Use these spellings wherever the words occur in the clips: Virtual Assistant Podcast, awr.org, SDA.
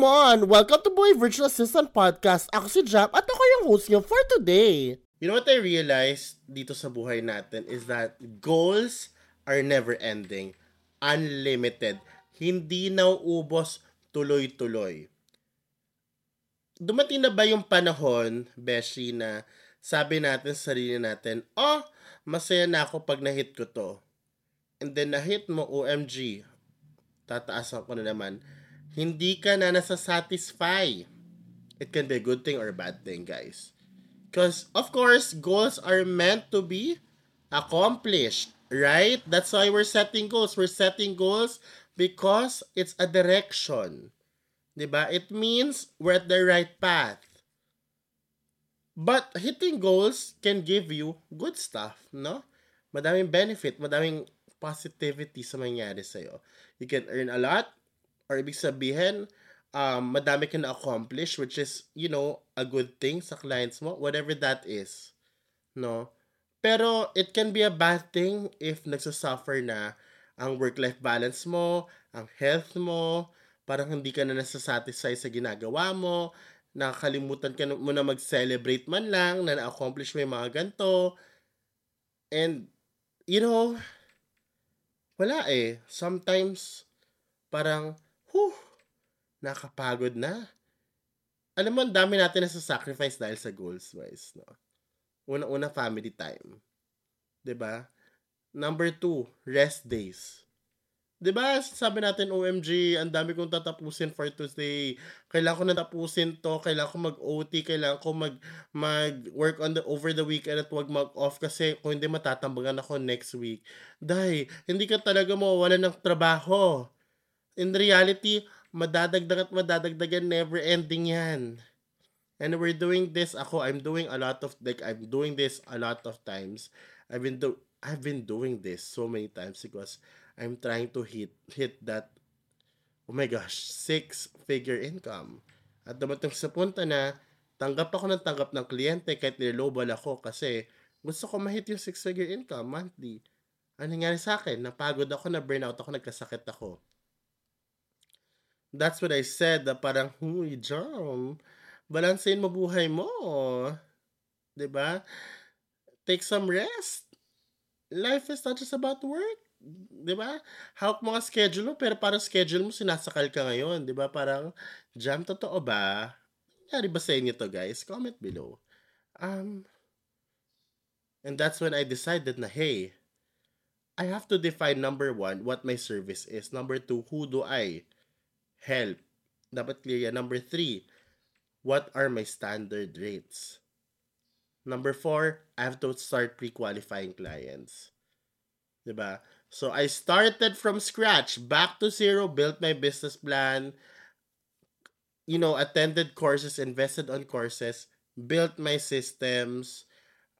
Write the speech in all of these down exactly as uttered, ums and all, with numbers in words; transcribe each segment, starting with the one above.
Come on! Welcome to my Virtual Assistant Podcast. Ako si Jap at ako yung host niyo for today. You know what I realized dito sa buhay natin is that goals are never ending. Unlimited. Hindi nauubos, tuloy-tuloy. Dumating na ba yung panahon, Beshi, na sabi natin sa sarili natin, oh, masaya na ako pag na-hit ko to. And then na-hit mo, O M G, tataas ako na naman. Hindi ka na nasa-satisfy. It can be a good thing or a bad thing, guys. Because, of course, goals are meant to be accomplished, right? That's why we're setting goals. We're setting goals because it's a direction. Diba? It means we're at the right path. But hitting goals can give you good stuff, no? Madaming benefit, madaming positivity sa mangyari sa'yo. You can earn a lot. Or ibig sabihin, um, madami ka na-accomplish, which is, you know, a good thing sa clients mo, whatever that is. No? Pero it can be a bad thing if nagsasuffer na ang work-life balance mo, ang health mo, parang hindi ka na nasasatisfy sa ginagawa mo, nakakalimutan ka mo na mag-celebrate man lang, na na-accomplish mo yung mga ganito. And, you know, wala eh. Sometimes, parang, huh, nakapagod na. Alam mo, ang dami natin na sacrifice dahil sa goals, guys, no? Una-una, family time. Diba? Number two, rest days. Diba, sabi natin, O M G, ang dami kong tatapusin for today. Kailangan ko na tapusin to. Kailangan ko mag-O T. Kailangan ko mag, mag-work on the, over the weekend at wag mag-off kasi kung hindi matatambagan ako next week. Dahil, hindi ka talaga mawawalan ng trabaho. In reality, madadagdag at madadagdagan, never-ending yan. And we're doing this, ako, I'm doing a lot of, like, I'm doing this a lot of times. I've been, do- I've been doing this so many times because I'm trying to hit, hit that, oh my gosh, six-figure income. At dumating sa punta na, tanggap ako ng tanggap ng kliyente kahit nilobal ako kasi gusto ko ma-hit yung six-figure income monthly. Ano nangyari sa akin? Napagod ako, na-burnout ako, nagkasakit ako. That's what I said, na parang, huy, John, balansein mo buhay mo. Diba? Take some rest. Life is not just about work. Diba? Hawak mga schedule mo, pero parang schedule mo, sinasakal ka ngayon. Diba? Parang, Jam, totoo ba? Nangyari ba sa inyo to, guys? Comment below. Um, and that's when I decided na, hey, I have to define, number one, what my service is. Number two, who do I help? Dapat clear yan. Number three, what are my standard rates? Number four, I have to start pre-qualifying clients. Diba? So, I started from scratch, back to zero, built my business plan, you know, attended courses, invested on courses, built my systems,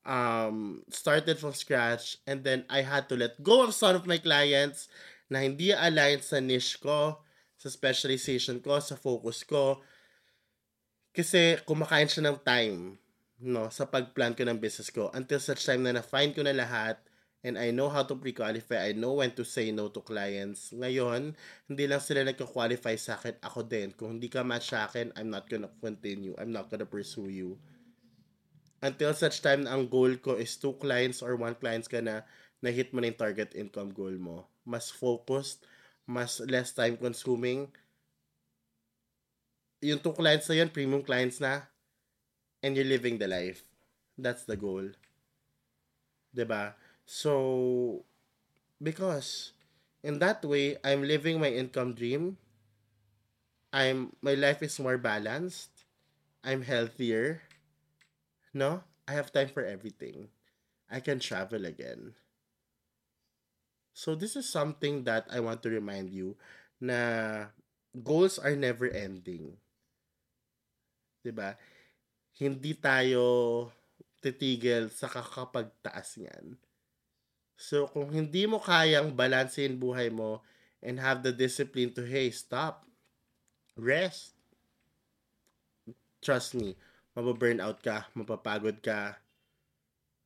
um, started from scratch, and then I had to let go of some of my clients na hindi aligned sa niche ko, sa specialization ko, sa focus ko. Kasi kumakain siya ng time, no, sa pag-plan ko ng business ko. Until such time na na-find ko na lahat and I know how to pre-qualify. I know when to say no to clients. Ngayon, hindi lang sila nagka-qualify sa akin. Ako din. Kung hindi ka match sa akin, I'm not gonna continue. I'm not gonna pursue you. Until such time na ang goal ko is two clients or one clients ka na na-hit mo na yung target income goal mo. Mas focused, mas less time consuming. Yung two clients na yun, premium clients na, and you're living the life. That's the goal. Diba? So, because in that way, I'm living my income dream. I'm, my life is more balanced. I'm healthier. No? I have time for everything. I can travel again. So this is something that I want to remind you na goals are never ending. Diba? Hindi tayo titigil sa kakapagtaas niyan. So kung hindi mo kayang balansein buhay mo and have the discipline to, hey, stop, rest, trust me, mababurnout ka, mapapagod ka,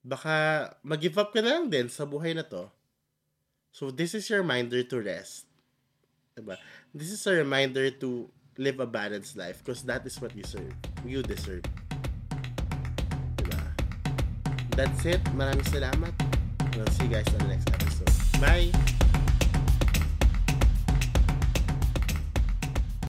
baka mag-give up ka na lang din sa buhay na to. So, this is your reminder to rest. Diba? This is a reminder to live a balanced life because that is what you serve. You deserve. Diba? That's it. Maraming salamat. We'll see you guys on the next episode. Bye!